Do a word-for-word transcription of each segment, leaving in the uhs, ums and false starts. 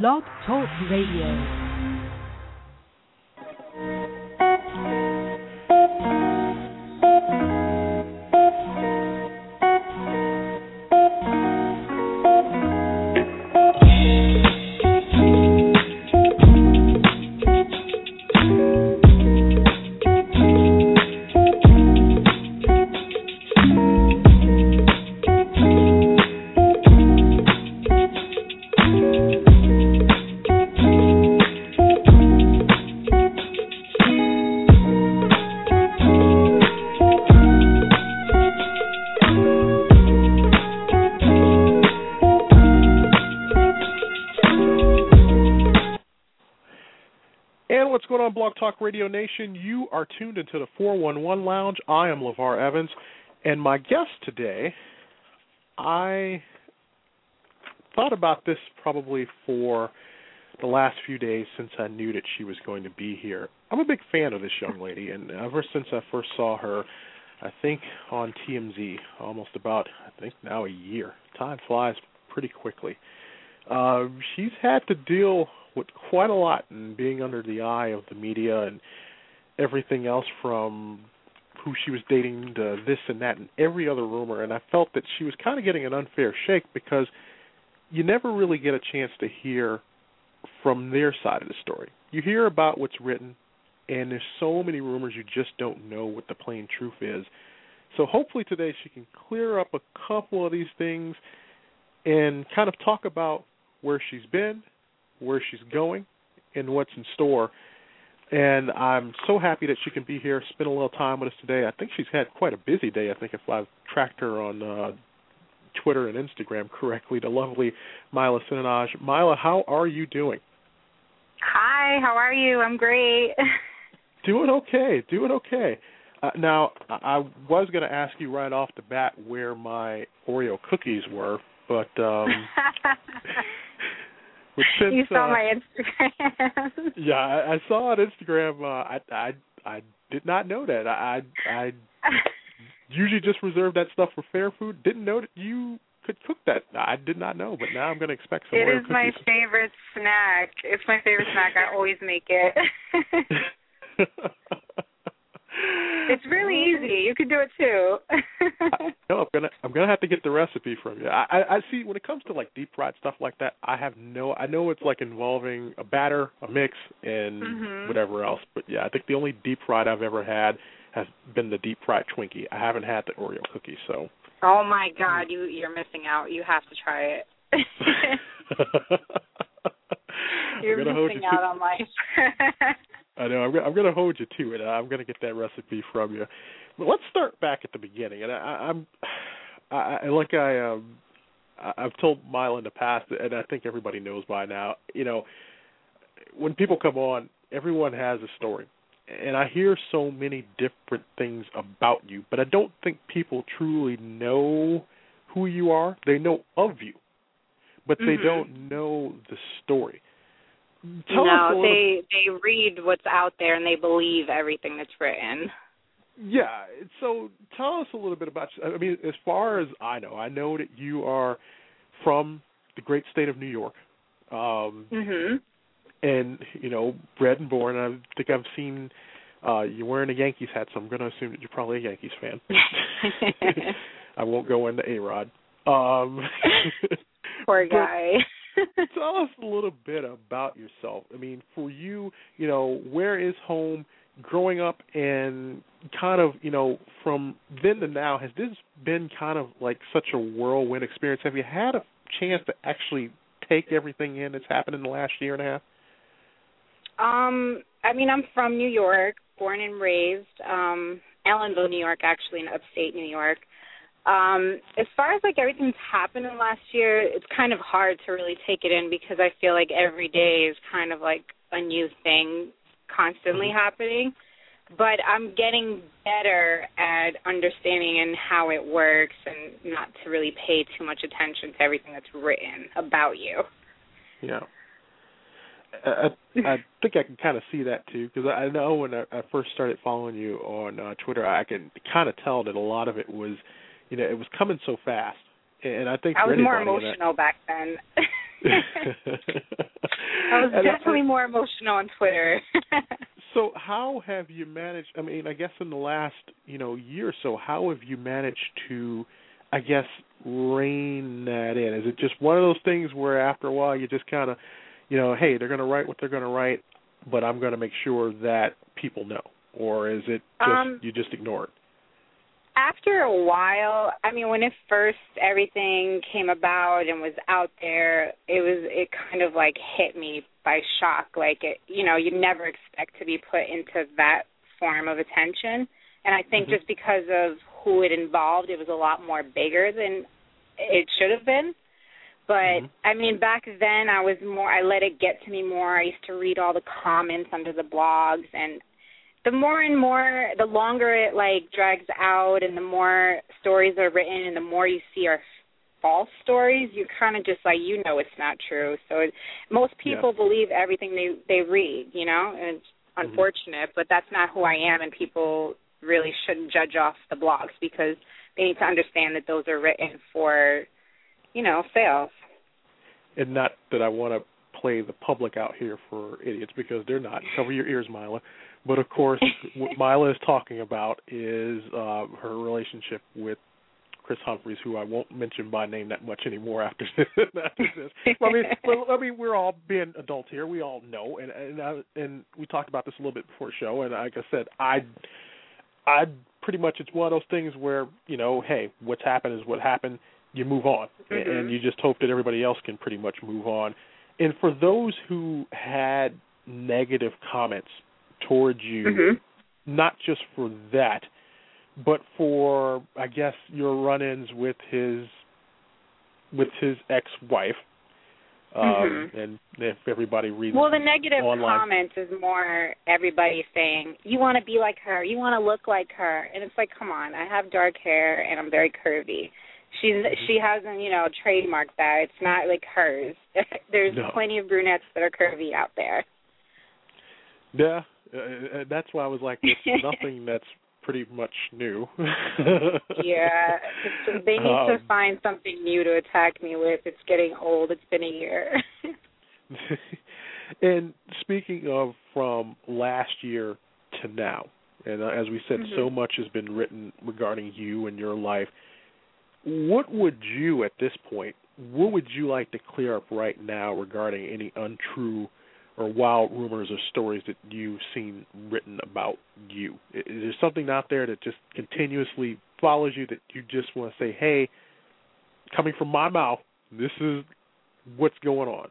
Blog Talk Radio. Blog Talk Radio Nation, you are tuned into the four one one Lounge. I am Levar Evans, and my guest today, I thought about this probably for the last few days since I knew that she was going to be here. I'm a big fan of this young lady, and ever since I first saw her, I think on T M Z, almost about, I think now a year. Time flies pretty quickly. Uh, she's had to deal with quite a lot, and being under the eye of the media and everything else, from who she was dating to this and that and every other rumor. And I felt that she was kind of getting an unfair shake because you never really get a chance to hear from their side of the story. You hear about what's written, and there's so many rumors you just don't know what the plain truth is. So hopefully today she can clear up a couple of these things and kind of talk about where she's been, where she's going, and what's in store. And I'm so happy that she can be here, spend a little time with us today. I think she's had quite a busy day. I think if I've tracked her on uh, Twitter and Instagram correctly, the lovely Myla Sinanaj. Myla, how are you doing? Hi, how are you? I'm great. Doing okay, doing okay. Uh, now, I was going to ask you right off the bat where my Oreo cookies were, but... Um, Since, you saw uh, my Instagram. Yeah, I, I saw on Instagram. Uh, I, I I did not know that. I I usually just reserve that stuff for fair food. Didn't know that you could cook that. I did not know, but now I'm going to expect some. It is my favorite snack. It's my favorite snack. I always make it. It's really easy. You could do it too. I, no, I'm gonna I'm gonna have to get the recipe from you. I, I, I see when it comes to like deep fried stuff like that, I have no. I know it's like involving a batter, a mix, and mm-hmm. whatever else. But yeah, I think the only deep fried I've ever had has been the deep fried Twinkie. I haven't had the Oreo cookie. So. Oh my God, you you're missing out. You have to try it. You're missing you out to- on life. I know. I'm, I'm going to hold you to it. I'm going to get that recipe from you. But let's start back at the beginning. And I, I'm, I, like I, um, I've told Myla in the past, and I think everybody knows by now. You know, when people come on, everyone has a story, and I hear so many different things about you, but I don't think people truly know who you are. They know of you, but mm-hmm. they don't know the story. Tell no, they, they read what's out there and they believe everything that's written. Yeah, so tell us a little bit about you. I mean, as far as I know, I know that you are from the great state of New York. Um, mm-hmm. And, you know, bred and born. I think I've seen uh, you wearing a Yankees hat, so I'm going to assume that you're probably a Yankees fan. I won't go into A-Rod. Um, Poor guy. But, tell us a little bit about yourself. I mean, for you, you know, where is home growing up, and kind of, you know, from then to now, has this been kind of like such a whirlwind experience? Have you had a chance to actually take everything in that's happened in the last year and a half? Um, I mean, I'm from New York, born and raised, um, Ellenville, New York, actually, in upstate New York. Um, as far as, like, everything that's happened in the last year, it's kind of hard to really take it in because I feel like every day is kind of, like, a new thing constantly mm-hmm. happening. But I'm getting better at understanding and how it works and not to really pay too much attention to everything that's written about you. Yeah. I, I think I can kind of see that, too, because I know when I first started following you on uh, Twitter, I could kind of tell that a lot of it was – you know, it was coming so fast, and I think I was more emotional that, back then. I was and definitely I, more emotional on Twitter. So how have you managed, I mean, I guess in the last, you know, year or so, how have you managed to, I guess, rein that in? Is it just one of those things where after a while you just kind of, you know, hey, they're going to write what they're going to write, but I'm going to make sure that people know? Or is it just um, you just ignore it? After a while, I mean, when it first everything came about and was out there, it was it kind of like hit me by shock. Like, it, you know, you never expect to be put into that form of attention. And I think mm-hmm. just because of who it involved, it was a lot more bigger than it should have been. But, mm-hmm. I mean, back then I was more, I let it get to me more. I used to read all the comments under the blogs, and the more and more, the longer it, like, drags out and the more stories are written and the more you see are false stories, you kind of just, like, you know it's not true. So it, most people yeah. believe everything they, they read, you know, and it's unfortunate, mm-hmm. but that's not who I am, and people really shouldn't judge off the blogs because they need to understand that those are written for, you know, sales. And not that I want to play the public out here for idiots, because they're not. Cover your ears, Myla. But, of course, what Myla is talking about is uh, her relationship with Chris Humphries, who I won't mention by name that much anymore after this. After this. Well, I, mean, well, I mean, we're all being adults here. We all know. And and, I, and we talked about this a little bit before the show. And like I said, I, I pretty much it's one of those things where, you know, hey, what's happened is what happened. You move on. Mm-hmm. And you just hope that everybody else can pretty much move on. And for those who had negative comments towards you, mm-hmm. not just for that, but for, I guess, your run-ins with his with his ex-wife, um, mm-hmm. and if everybody reads Well, the negative online. comments is more everybody saying, you want to be like her, you want to look like her, and it's like, come on, I have dark hair and I'm very curvy. She's, mm-hmm. She hasn't, you know, trademarked that. It's not like hers. There's no. plenty of brunettes that are curvy out there. Yeah. Uh, that's why I was like, it's nothing that's pretty much new. Yeah. It's, they need um, to find something new to attack me with. It's getting old. It's been a year. And speaking of from last year to now, and as we said, mm-hmm. so much has been written regarding you and your life. What would you, at this point, what would you like to clear up right now regarding any untrue or wild rumors or stories that you've seen written about you? Is there something out there that just continuously follows you that you just want to say, hey, coming from my mouth, this is what's going on?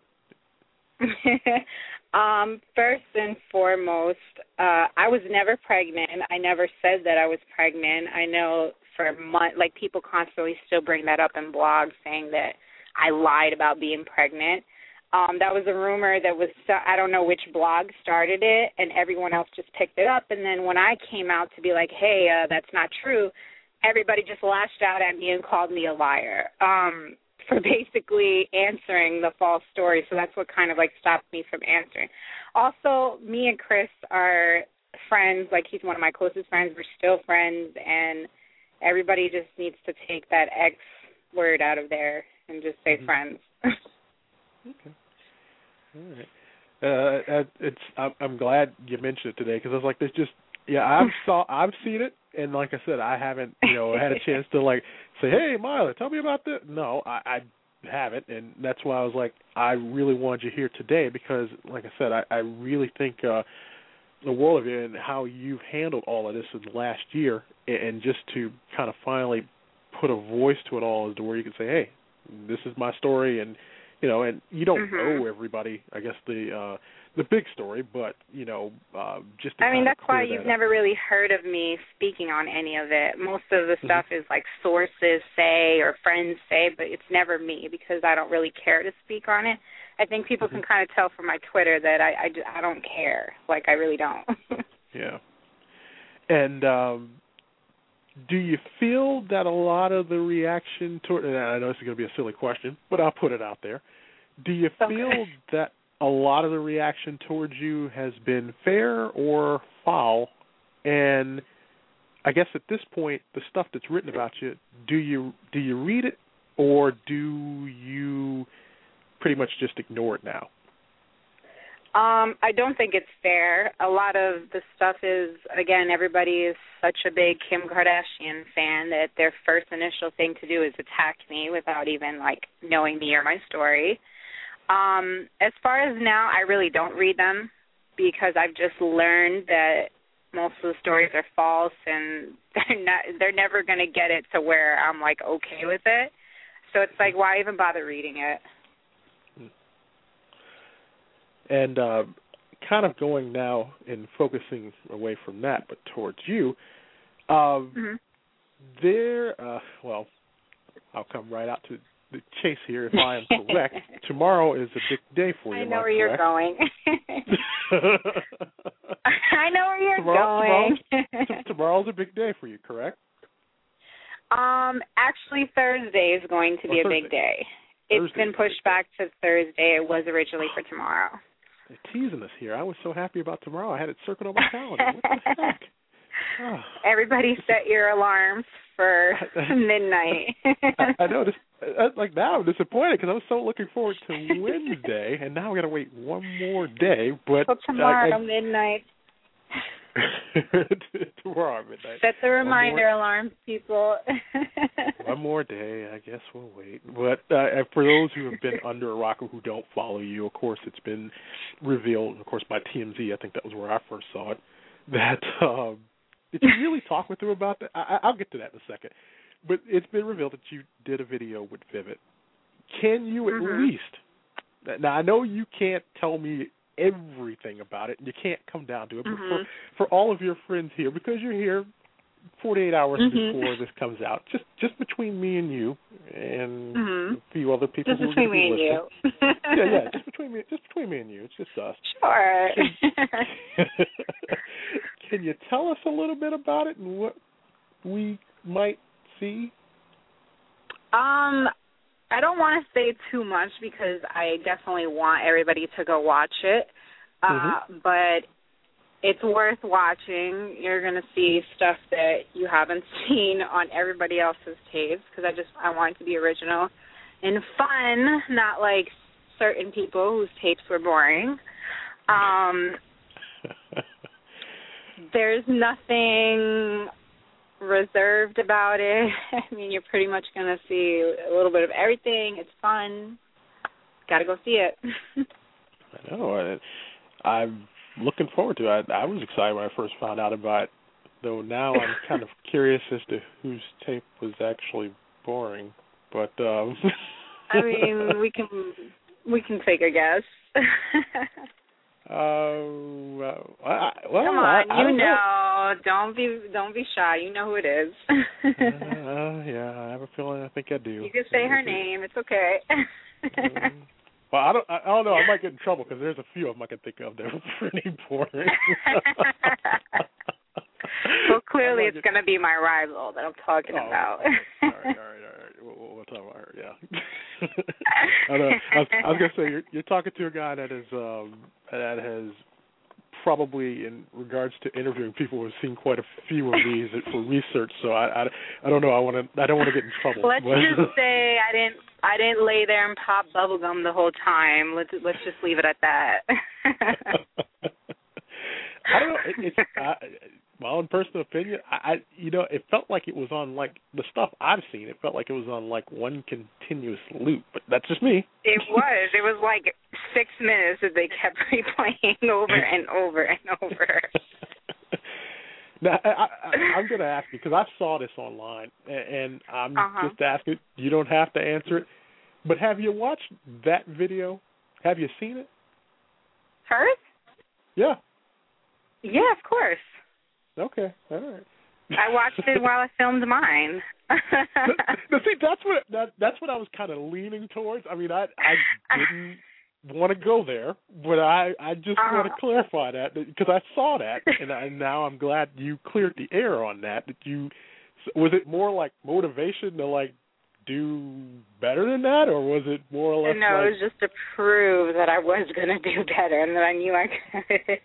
um, first and foremost, uh, I was never pregnant. I never said that I was pregnant. I know for a month, like, people constantly still bring that up in blogs saying that I lied about being pregnant. Um, that was a rumor that was, I don't know which blog started it, and everyone else just picked it up. And then when I came out to be like, hey, uh, that's not true, everybody just lashed out at me and called me a liar um, for basically answering the false story. So that's what kind of, like, stopped me from answering. Also, me and Chris are friends. Like, he's one of my closest friends. We're still friends, and everybody just needs to take that X word out of there and just say mm-hmm. friends. Okay. All right. Uh, it's. I'm glad you mentioned it today, because I was like, there's just yeah. I've saw. I've seen it, and like I said, I haven't you know had a chance to like say, hey, Myla, tell me about this. No, I, I haven't, and that's why I was like, I really wanted you here today, because like I said, I, I really think uh, the world of you and how you've handled all of this in the last year, and just to kind of finally put a voice to it all, is to where you can say, hey, this is my story, and. You know, and you don't mm-hmm. owe everybody, I guess, the uh, the big story, but, you know, uh, just to I mean, that's why that you've up. never really heard of me speaking on any of it. Most of the stuff mm-hmm. is, like, sources say or friends say, but it's never me, because I don't really care to speak on it. I think people mm-hmm. can kind of tell from my Twitter that I, I, just, I don't care. Like, I really don't. Yeah. And um, do you feel that a lot of the reaction toward, and I know this is going to be a silly question, but I'll put it out there. Do you okay. feel that a lot of the reaction towards you has been fair or foul? And I guess at this point, the stuff that's written about you, do you do you read it, or do you pretty much just ignored now? Um, I don't think it's fair. A lot of the stuff is, again, everybody is such a big Kim Kardashian fan that their first initial thing to do is attack me without even, like, knowing me or my story. Um, as far as now, I really don't read them because I've just learned that most of the stories are false and they're not, they're never going to get it to where I'm, like, okay with it. So it's like, why even bother reading it? And uh, kind of going now and focusing away from that, but towards you, uh, mm-hmm. there, uh, well, I'll come right out to the chase here if I am correct. Tomorrow is a big day for you. I know where you're going. I know where you're tomorrow, going. Tomorrow, tomorrow's a big day for you, correct? Um, actually, Thursday is going to oh, be a Thursday. big day. Thursday. It's been pushed back to Thursday. It was originally for tomorrow. They're teasing us here. I was so happy about tomorrow. I had it circled on my calendar. What the heck? Oh. Everybody set your alarms for midnight. I, I know. This, like now I'm disappointed because I was so looking forward to Wednesday, and now we got to wait one more day. But well, tomorrow I, I, midnight. Tomorrow midnight. Set the reminder alarms, people. One more day, I guess we'll wait. But uh, for those who have been under a rock or who don't follow you, of course, it's been revealed, of course, by T M Z. I think that was where I first saw it. That um, did you really talk with them about that? I, I'll get to that in a second. But it's been revealed that you did a video with Vivid. Can you at mm-hmm. least? Now I know you can't tell me everything about it, and you can't come down to it. But mm-hmm. for, for all of your friends here, because you're here forty-eight hours mm-hmm. before this comes out, just just between me and you and mm-hmm. a few other people. Just who between me be and listening. you. yeah, yeah, just between me, just between me and you. It's just us. Sure. Can, can you tell us a little bit about it and what we might see? Um. I don't want to say too much because I definitely want everybody to go watch it, uh, mm-hmm. but it's worth watching. You're going to see stuff that you haven't seen on everybody else's tapes because I just I want it to be original and fun, not like certain people whose tapes were boring. Um, there's nothing reserved about it. I mean, you're pretty much going to see a little bit of everything. It's fun. Got to go see it. I know. I, I'm looking forward to it. I, I was excited when I first found out about it, though now I'm kind of curious as to whose tape was actually boring. But um, I mean, we can we can take a guess. Uh, well, I, well, Come on, I, I you don't know. know. Don't be, don't be shy. You know who it is. uh, yeah, I have a feeling. I think I do. You can say so her name. It's okay. um, well, I don't. I don't know. I might get in trouble because there's a few of them I can think of that are pretty boring. Well, clearly it's going to be my rival that I'm talking oh, about. all right, all right, all right. We'll, we'll talk about her, yeah. I, know, I was, was going to say, you're, you're talking to a guy that is, um, that has probably, in regards to interviewing people, has seen quite a few of these for research, so I, I, I don't know. I want to. I don't want to get in trouble. Let's but, just say I didn't I didn't lay there and pop bubblegum the whole time. Let's, let's just leave it at that. I don't know. It, it's... I, my own personal opinion, I, I, you know, it felt like it was on, like, the stuff I've seen, it felt like it was on, like, one continuous loop, but that's just me. It was. It was, like, six minutes that they kept replaying over and over and over. Now, I, I, I'm going to ask you, because I saw this online, and, and I'm uh-huh. just asking, you don't have to answer it, but have you watched that video? Have you seen it? Hers? Yeah. Yeah, of course. Okay, all right. I watched it while I filmed mine. Now, see, that's what that, that's what I was kind of leaning towards. I mean, I I didn't want to go there, but I, I just uh, want to clarify that because I saw that, and, I, and now I'm glad you cleared the air on that. That you was it more like motivation to like do better than that, or was it more or less? No, like, it was just to prove that I was going to do better and that I knew I could.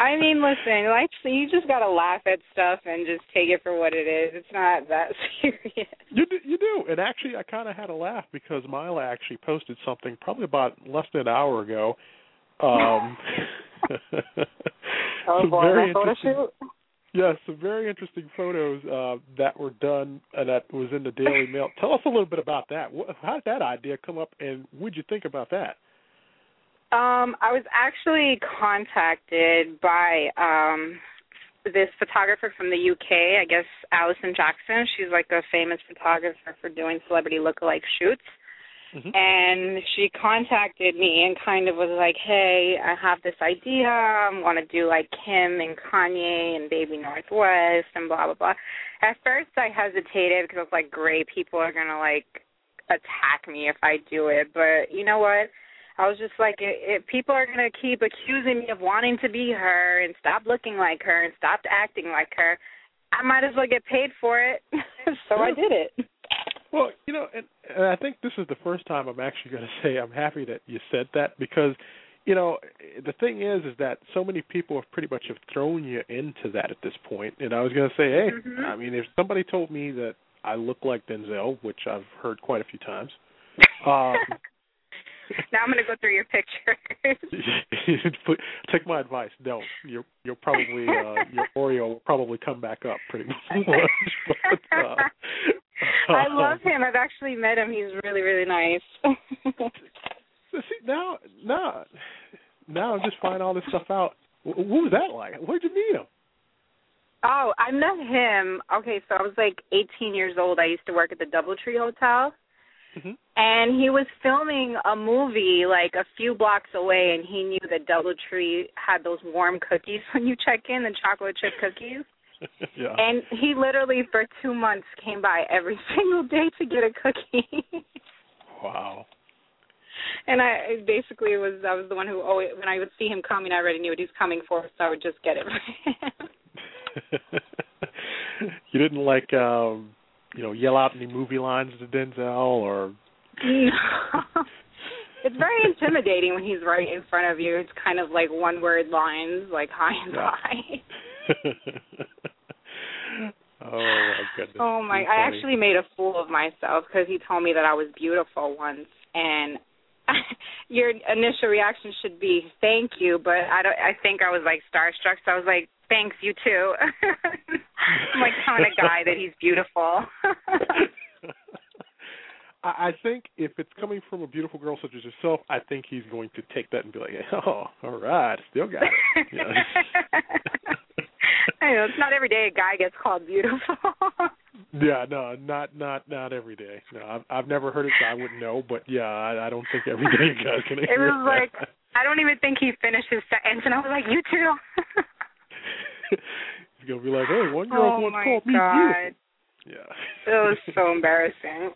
I mean, listen, like, you just got to laugh at stuff and just take it for what it is. It's not that serious. You do. You do. And actually, I kind of had a laugh because Myla actually posted something probably about less than an hour ago. Um, oh, boy, that photo shoot? Yes, some very interesting photos uh, that were done and that was in the Daily Mail. Tell us a little bit about that. How did that idea come up, and what did you think about that? Um, I was actually contacted by um, this photographer from the U K, I guess Alison Jackson. She's like a famous photographer for doing celebrity lookalike shoots. Mm-hmm. And she contacted me and kind of was like, hey, I have this idea. I want to do like Kim and Kanye and Baby Northwest and blah, blah, blah. At first I hesitated because I was like, great, people are going to like attack me if I do it. But you know what? I was just like, if people are going to keep accusing me of wanting to be her and stop looking like her and stop acting like her, I might as well get paid for it. So I did it. Well, you know, and, and I think this is the first time I'm actually going to say I'm happy that you said that because, you know, the thing is is that so many people have pretty much have thrown you into that at this point. And I was going to say, hey, mm-hmm. I mean, if somebody told me that I look like Denzel, which I've heard quite a few times, um now I'm going to go through your pictures. Take my advice. No, you're, you'll probably uh, your Oreo will probably come back up pretty much. But, uh, I love him. I've actually met him. He's really, really nice. See, now, now, now I'm just finding all this stuff out. What was that like? Where'd you meet him? Oh, I met him. Okay, so I was like eighteen years old. I used to work at the Doubletree Hotel. Mm-hmm. And he was filming a movie like a few blocks away, and he knew that Doubletree had those warm cookies when you check in, the chocolate chip cookies. Yeah. And he literally for two months came by every single day to get a cookie. Wow. And I basically was I was the one who always, when I would see him coming, I already knew what he was coming for, so I would just get it for him. You didn't like. Um... You know, yell out any movie lines to Denzel or... No. It's very intimidating when he's right in front of you. It's kind of like one-word lines, like high and high. Oh, my goodness. Oh, my... I actually made a fool of myself because he told me that I was beautiful once, and your initial reaction should be, thank you, but I, don't, I think I was, like, starstruck, so I was like, thanks, you too. I'm like telling a guy that he's beautiful. I think if it's coming from a beautiful girl such as yourself, I think he's going to take that and be like, oh, all right, still got it. You know? I know, it's not every day a guy gets called beautiful. Yeah, no, not not not every day. No, I've, I've never heard it, so I wouldn't know, but yeah, I, I don't think every day a guy's going to hear it. It was like, that. I don't even think he finished his sentence, and I was like, you too. He's going to be like, hey, one girl oh once called me God. You. Yeah. It was so embarrassing.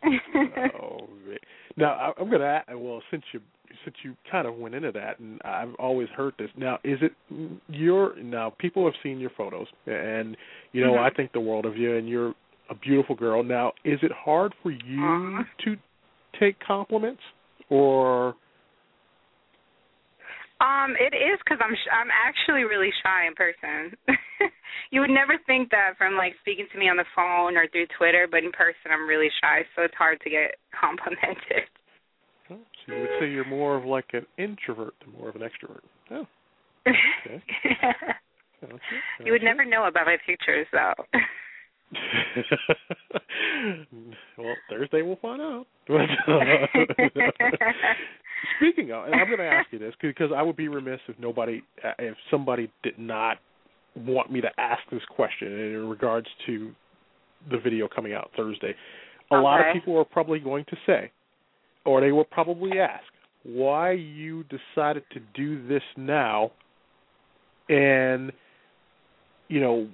Oh, man. Now, I'm going to ask, well, since you since you kind of went into that, and I've always heard this. Now, is it your, now, people have seen your photos, and, you know, mm-hmm. I think the world of you, and you're a beautiful girl. Now, is it hard for you uh-huh. to take compliments, or... Um, it is because I'm sh- I'm actually really shy in person. You would never think that from, like, speaking to me on the phone or through Twitter, but in person I'm really shy, so it's hard to get complimented. Oh, so you would say you're more of, like, an introvert than more of an extrovert. Oh. Okay. Yeah. That's it. That's you would it. Never know about my pictures, though. Well, Thursday we'll find out. Speaking of, and I'm going to ask you this because I would be remiss if nobody, if somebody did not want me to ask this question in regards to the video coming out Thursday. A okay. lot of people are probably going to say, or they will probably ask, why you decided to do this now, and you know.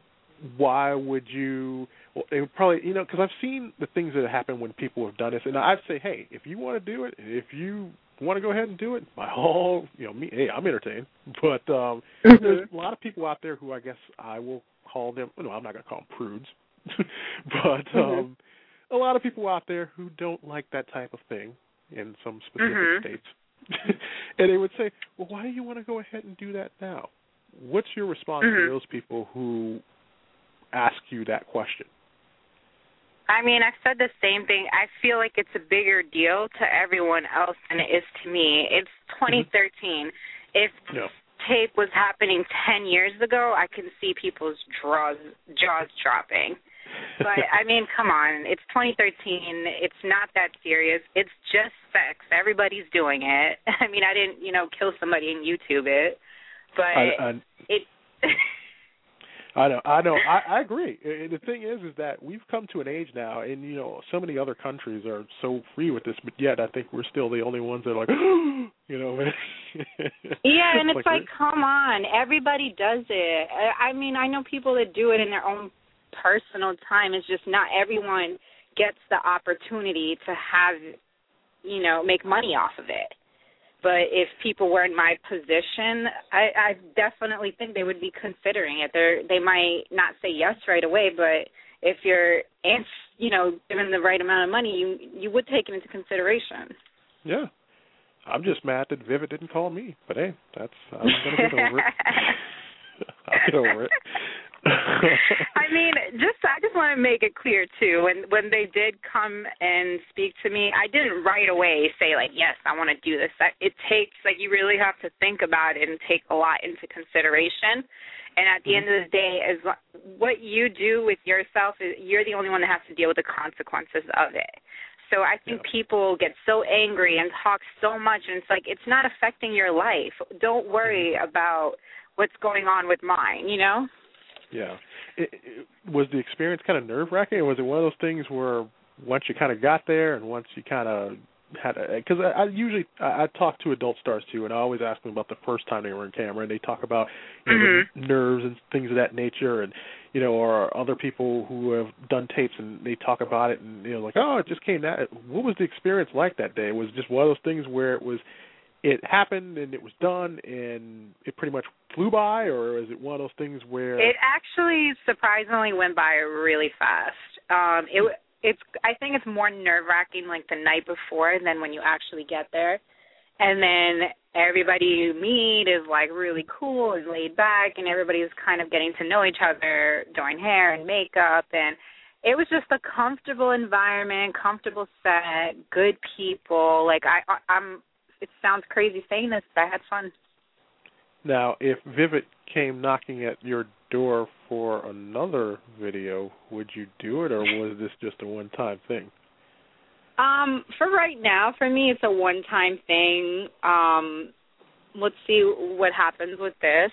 Why would you? Well, they would probably, you know, because I've seen the things that happen when people have done this, and I'd say, hey, if you want to do it, if you want to go ahead and do it, my whole, you know, me, hey, I'm entertained. But um, there's a lot of people out there who I guess I will call them. No, I'm not going to call them prudes, but um, mm-hmm. a lot of people out there who don't like that type of thing in some specific mm-hmm. states, and they would say, well, why do you want to go ahead and do that now? What's your response mm-hmm. to those people who ask you that question? I mean, I've said the same thing. I feel like it's a bigger deal to everyone else than it is to me. It's twenty thirteen. If no. tape was happening ten years ago, I can see people's draws, jaws dropping. But, I mean, come on. It's twenty thirteen. It's not that serious. It's just sex. Everybody's doing it. I mean, I didn't, you know, kill somebody and YouTube it. But I, I, it... I know, I know, I, I agree. And the thing is, is that we've come to an age now, and you know, so many other countries are so free with this, but yet I think we're still the only ones that are like, you know. Yeah, and it's like, like come on, everybody does it. I mean, I know people that do it in their own personal time. It's just not everyone gets the opportunity to have, you know, make money off of it. But if people were in my position, I, I definitely think they would be considering it. They they might not say yes right away, but if you're, if, you know, given the right amount of money, you you would take it into consideration. Yeah, I'm just mad that Vivid didn't call me, but hey, that's I'm gonna get over it. I'll get over it. I mean, just I just want to make it clear too. When when they did come and speak to me, I didn't right away say like, yes, I want to do this. It takes like you really have to think about it and take a lot into consideration. And at the mm-hmm. end of the day, as what you do with yourself, is you're the only one that has to deal with the consequences of it. So I think yeah. people get so angry and talk so much, and it's like it's not affecting your life. Don't worry mm-hmm. about what's going on with mine. You know. Yeah. It, it, was the experience kind of nerve-wracking, or was it one of those things where once you kind of got there and once you kind of had a – because I, I usually I, I talk to adult stars, too, and I always ask them about the first time they were on camera, and they talk about you mm-hmm. know, nerves and things of that nature, and, you know, or other people who have done tapes, and they talk about it, and, you know, like, oh, it just came that – what was the experience like that day? Was it just one of those things where it was – it happened and it was done and it pretty much flew by, or is it one of those things where it actually surprisingly went by really fast? Um, it it's I think it's more nerve wracking like the night before than when you actually get there, and then everybody you meet is like really cool and laid back, and everybody's kind of getting to know each other, doing hair and makeup, and it was just a comfortable environment, comfortable set, good people. Like I, I I'm. It sounds crazy saying this, but I had fun. Now, if Vivid came knocking at your door for another video, would you do it, or was this just a one-time thing? Um, for right now, for me, it's a one-time thing. Um, let's see what happens with this.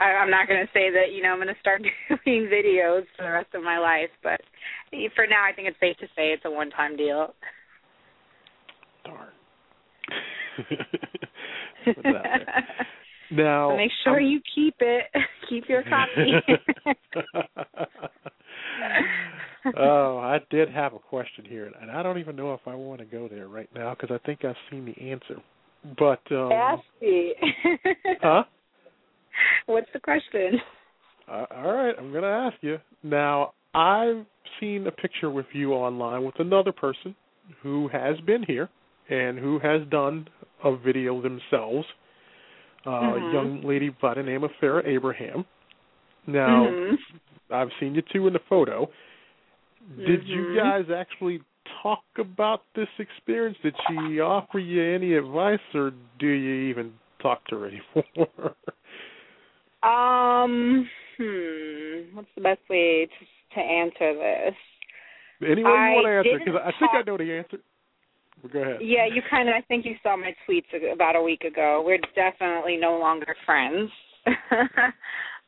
I, I'm not going to say that, you know, I'm going to start doing videos for the rest of my life, but for now, I think it's safe to say it's a one-time deal. Darn. Now, make sure I'm, you keep it. Keep your copy. Oh, I did have a question here, and I don't even know if I want to go there right now because I think I've seen the answer. But um, ask me. Huh? What's the question? Uh, all right, I'm going to ask you now. I've seen a picture with you online with another person who has been here and who has done a video themselves, uh, mm-hmm. a young lady by the name of Farrah Abraham. Now, mm-hmm. I've seen you two in the photo. Did mm-hmm. you guys actually talk about this experience? Did she offer you any advice, or do you even talk to her anymore? um, hmm, what's the best way to, to answer this? Any way you want to answer, because I think talk- I know the answer. Go ahead. Yeah, you kind of, I think you saw my tweets about a week ago. We're definitely no longer friends.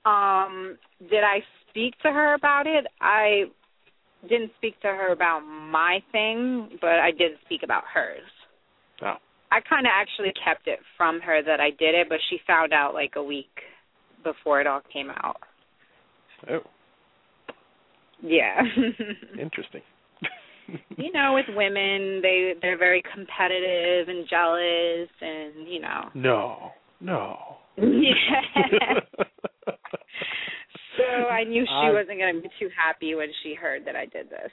um, did I speak to her about it? I didn't speak to her about my thing, but I did speak about hers. Oh. I kind of actually kept it from her that I did it, but she found out like a week before it all came out. Oh. Yeah. Interesting. You know, with women, they, they're very competitive and jealous and, you know. No, no. Yeah. So I knew she I've, wasn't going to be too happy when she heard that I did this.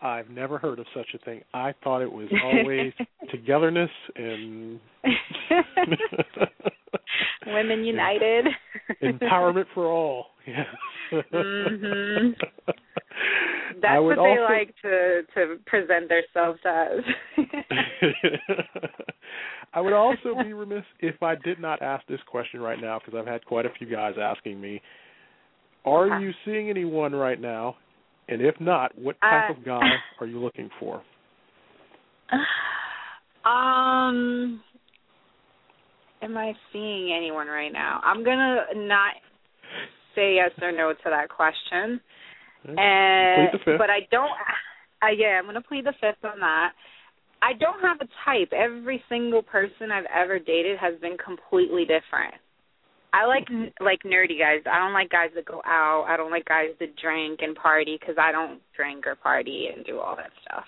I've never heard of such a thing. I thought it was always togetherness and... Women united. Empowerment for all. Yeah. Mm-hmm. That's what they also like to, to present themselves as. I would also be remiss if I did not ask this question right now, because I've had quite a few guys asking me, are you seeing anyone right now? And if not, what type uh, of guy are you looking for? Um, am I seeing anyone right now? I'm going to not say yes or no to that question. Okay. And, but I don't, I, yeah, I'm going to plead the fifth on that. I don't have a type. Every single person I've ever dated has been completely different. I like like nerdy guys. I don't like guys that go out. I don't like guys that drink and party, because I don't drink or party and do all that stuff.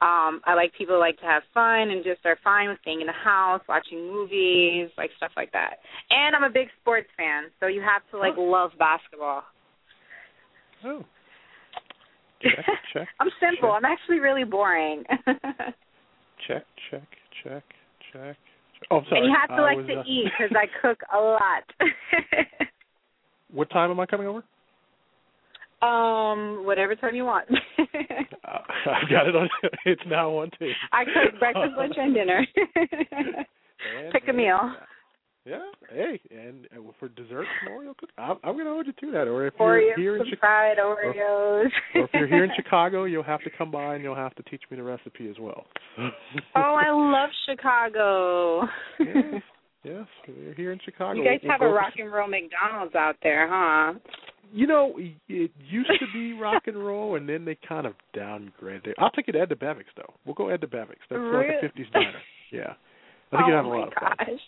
Um, I like people who like to have fun and just are fine with staying in the house, watching movies, like stuff like that. And I'm a big sports fan, so you have to like oh. love basketball. Oh. Check, check. I'm simple. Check. I'm actually really boring. check, check, check, check. Oh, sorry. And you have to I like was, to uh... eat, because I cook a lot. What time am I coming over? Um, whatever time you want. uh, I've got it on. It's now on tape. I cook breakfast, lunch, and dinner. and Pick a meal. Yeah. Hey, and for dessert, an Oreo cookie. I'm, I'm going to hold you to that. Or if Oreo, you're here in Chicago, fried Oreos. Or, or if you're here in Chicago, you'll have to come by and you'll have to teach me the recipe as well. oh, I love Chicago. yes, yes, you're here in Chicago. You guys we'll have a rock and roll McDonald's out there, huh? You know, it used to be rock and roll, and then they kind of downgraded it. I'll take it to Ed Debevic's, though. We'll go Ed Debevic's. That's really? Like a fifties diner. Yeah. I think oh, you'll have a lot gosh. of fun.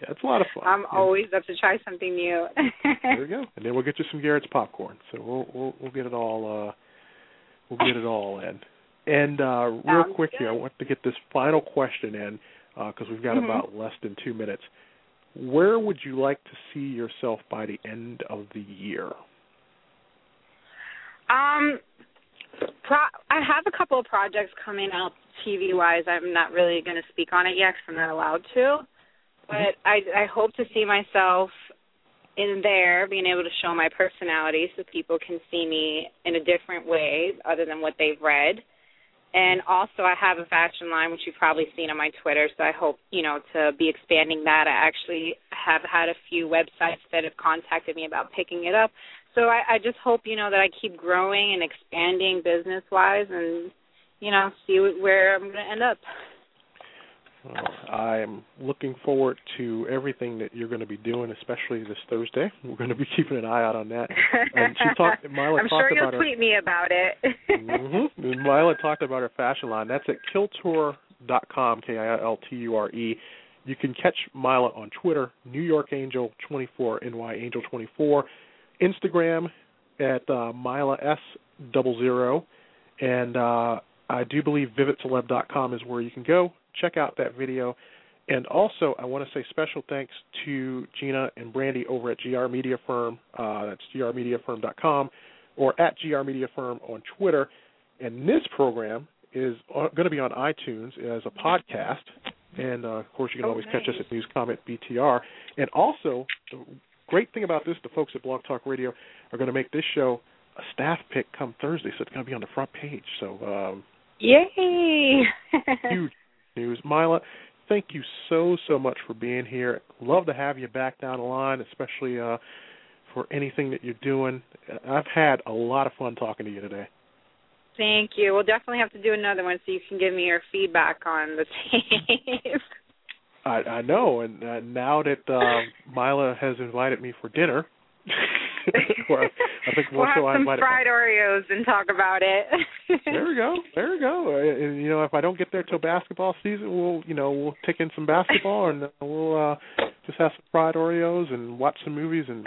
Yeah, it's a lot of fun. I'm yeah. always up to try something new. There we go. And then we'll get you some Garrett's popcorn. So we'll we'll, we'll get it all uh, we'll get it all in. And uh, real quick good. here, I want to get this final question in because uh, we've got mm-hmm. about less than two minutes. Where would you like to see yourself by the end of the year? Um, pro- I have a couple of projects coming out T V-wise. I'm not really going to speak on it yet because I'm not allowed to. But I, I hope to see myself in there, being able to show my personality so people can see me in a different way other than what they've read. And also I have a fashion line, which you've probably seen on my Twitter, so I hope, you know, to be expanding that. I actually have had a few websites that have contacted me about picking it up. So I, I just hope, you know, that I keep growing and expanding business-wise and, you know, see where I'm going to end up. Well, I'm looking forward to everything that you're going to be doing, especially this Thursday. We're going to be keeping an eye out on that. And she talked, Myla I'm talked sure you'll about tweet her, me about it. mm-hmm. Myla talked about her fashion line. That's at kiltour dot com, K I L T U R E. You can catch Myla on Twitter, New York Angel twenty-four, N Y Angel twenty-four, Instagram at uh, Myla S zero zero, and uh, I do believe vivid celeb dot com is where you can go. Check out that video. And also, I want to say special thanks to Gina and Brandy over at G R Media Firm. Uh, that's G R media firm dot com or at G R Media Firm on Twitter. And this program is going to be on iTunes as a podcast. And, uh, of course, you can oh, always nice. catch us at News Comment B T R. And also, the great thing about this, the folks at Blog Talk Radio are going to make this show a staff pick come Thursday, so it's going to be on the front page. So, um, yay! Huge. News. Myla, thank you so, so much for being here. Love to have you back down the line, especially uh, for anything that you're doing. I've had a lot of fun talking to you today. Thank you. We'll definitely have to do another one so you can give me your feedback on the tape. I, I know, and uh, now that uh, Myla has invited me for dinner, or I think we'll have some fried Oreos and talk about it. There we go. There we go. And, you know, if I don't get there till basketball season, we'll, you know, we'll take in some basketball and we'll uh, just have some fried Oreos and watch some movies and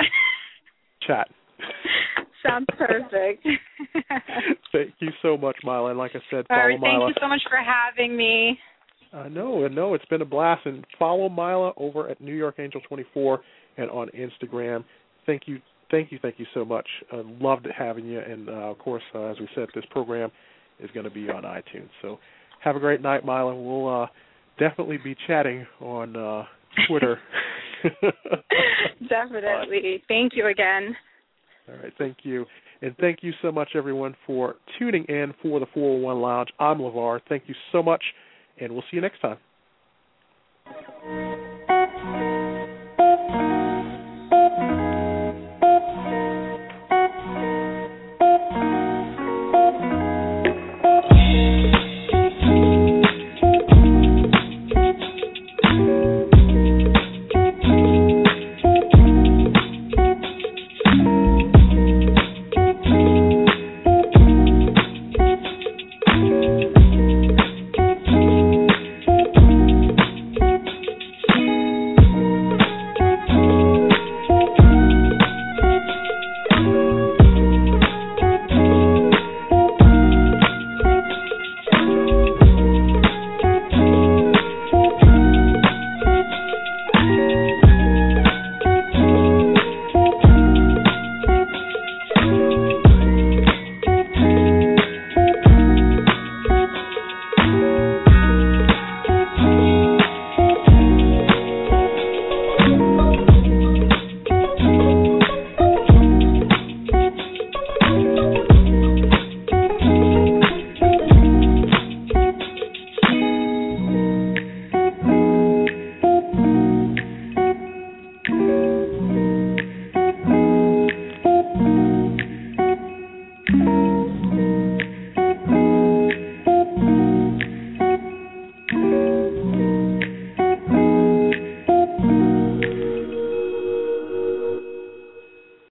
chat. Sounds perfect. Thank you so much, Myla. And like I said, follow All right, Myla. Thank you so much for having me. I know. I know. It's been a blast. And follow Myla over at New York Angel twenty-four and on Instagram. Thank you. Thank you, thank you so much. Uh, loved having you. And, uh, of course, uh, as we said, this program is going to be on iTunes. So have a great night, Myla. We'll uh, definitely be chatting on uh, Twitter Definitely. Bye. Thank you again. All right. Thank you. And thank you so much, everyone, for tuning in for the four oh one Lounge. I'm LeVar. Thank you so much, and we'll see you next time.